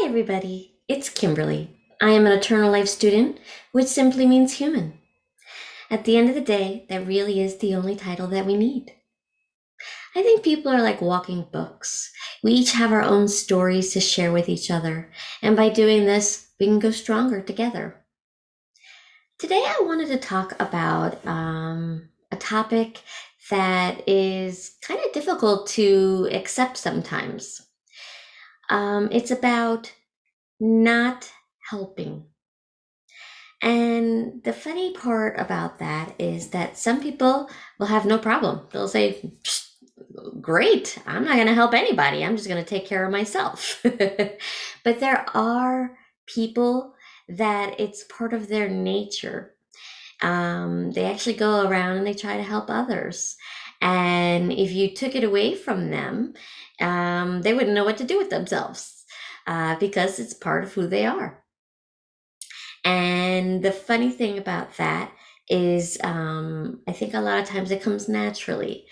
Hi everybody, it's Kimberly. I am an eternal life student, which simply means human. At the end of the day, that really is the only title that we need. I think people are like walking books. We each have our own stories to share with each other, and by doing this, we can go stronger together. Today I wanted to talk about a topic that is kind of difficult to accept sometimes. It's about not helping. And the funny part about that is that some people will have no problem. They'll say, great, I'm not going to help anybody. I'm just going to take care of myself. But there are people that it's part of their nature. They actually go around and they try to help others. And if you took it away from them, they wouldn't know what to do with themselves because it's part of who they are. And the funny thing about that is I think a lot of times it comes naturally.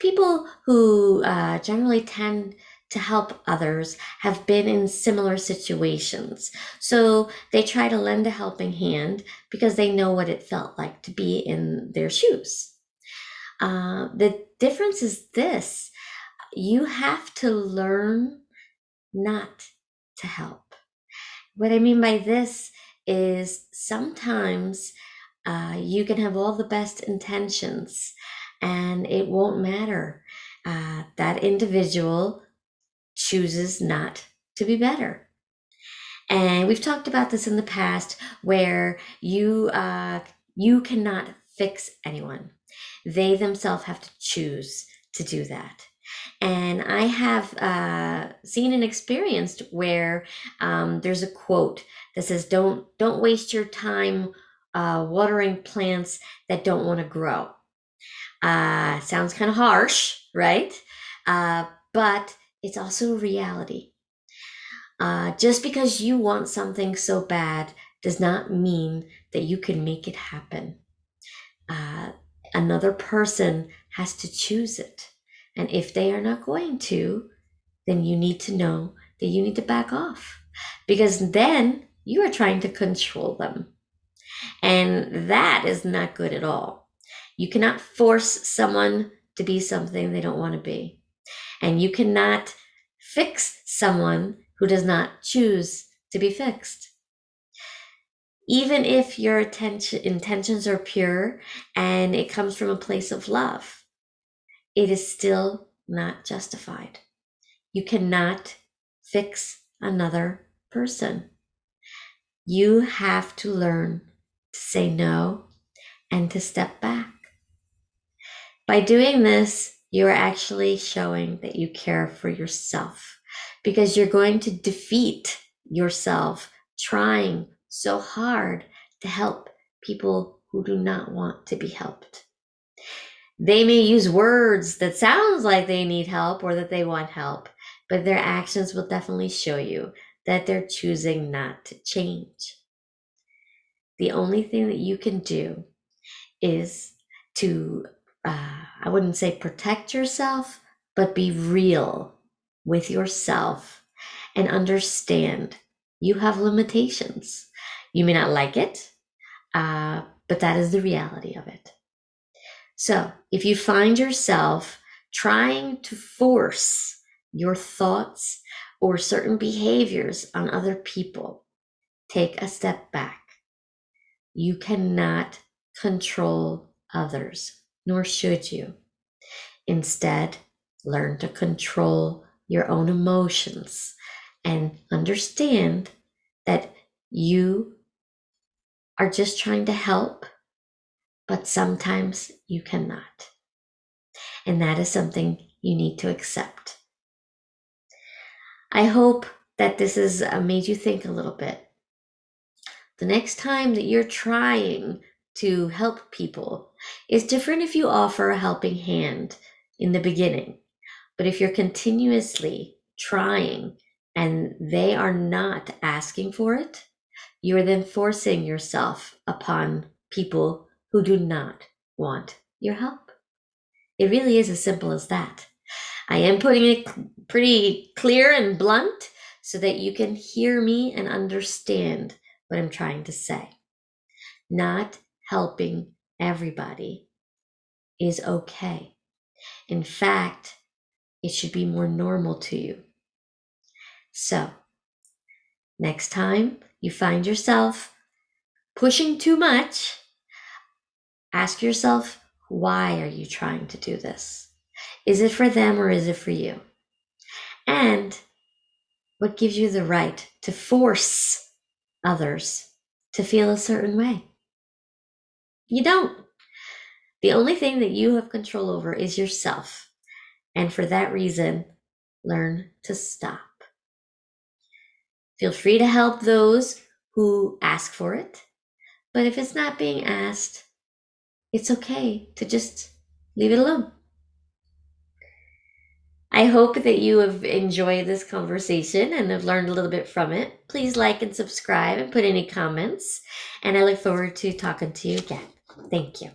People who generally tend to help others have been in similar situations. So they try to lend a helping hand because they know what it felt like to be in their shoes. The difference is this: you have to learn not to help. What I mean by this is sometimes you can have all the best intentions and it won't matter. That individual chooses not to be better. And we've talked about this in the past where you cannot fix anyone. They themselves have to choose to do that. And I have seen and experienced where there's a quote that says, don't waste your time watering plants that don't want to grow. Sounds kind of harsh, right? But it's also reality. Just because you want something so bad does not mean that you can make it happen. Another person has to choose it. And if they are not going to, then you need to know that you need to back off, because then you are trying to control them. And that is not good at all. You cannot force someone to be something they don't want to be. And you cannot fix someone who does not choose to be fixed. Even if your intentions are pure and it comes from a place of love, it is still not justified. You cannot fix another person. You have to learn to say no and to step back. By doing this, you are actually showing that you care for yourself, because you're going to defeat yourself trying so hard to help people who do not want to be helped. They may use words that sounds like they need help or that they want help, but their actions will definitely show you that they're choosing not to change. The only thing that you can do is to, I wouldn't say protect yourself, but be real with yourself and understand you have limitations. You may not like it, but that is the reality of it. So if you find yourself trying to force your thoughts or certain behaviors on other people, take a step back. You cannot control others, nor should you. Instead, learn to control your own emotions and understand that you are just trying to help, but sometimes you cannot. And that is something you need to accept. I hope that this has made you think a little bit. The next time that you're trying to help people, it's different if you offer a helping hand in the beginning. But if you're continuously trying and they are not asking for it, you are then forcing yourself upon people who do not want your help. It really is as simple as that. I am putting it pretty clear and blunt so that you can hear me and understand what I'm trying to say. Not helping everybody is okay. In fact, it should be more normal to you. So, next time you find yourself pushing too much, ask yourself, why are you trying to do this? Is it for them or is it for you? And what gives you the right to force others to feel a certain way? You don't. The only thing that you have control over is yourself. And for that reason, learn to stop. Feel free to help those who ask for it. But if it's not being asked, it's okay to just leave it alone. I hope that you have enjoyed this conversation and have learned a little bit from it. Please like and subscribe and put any comments. And I look forward to talking to you again. Thank you.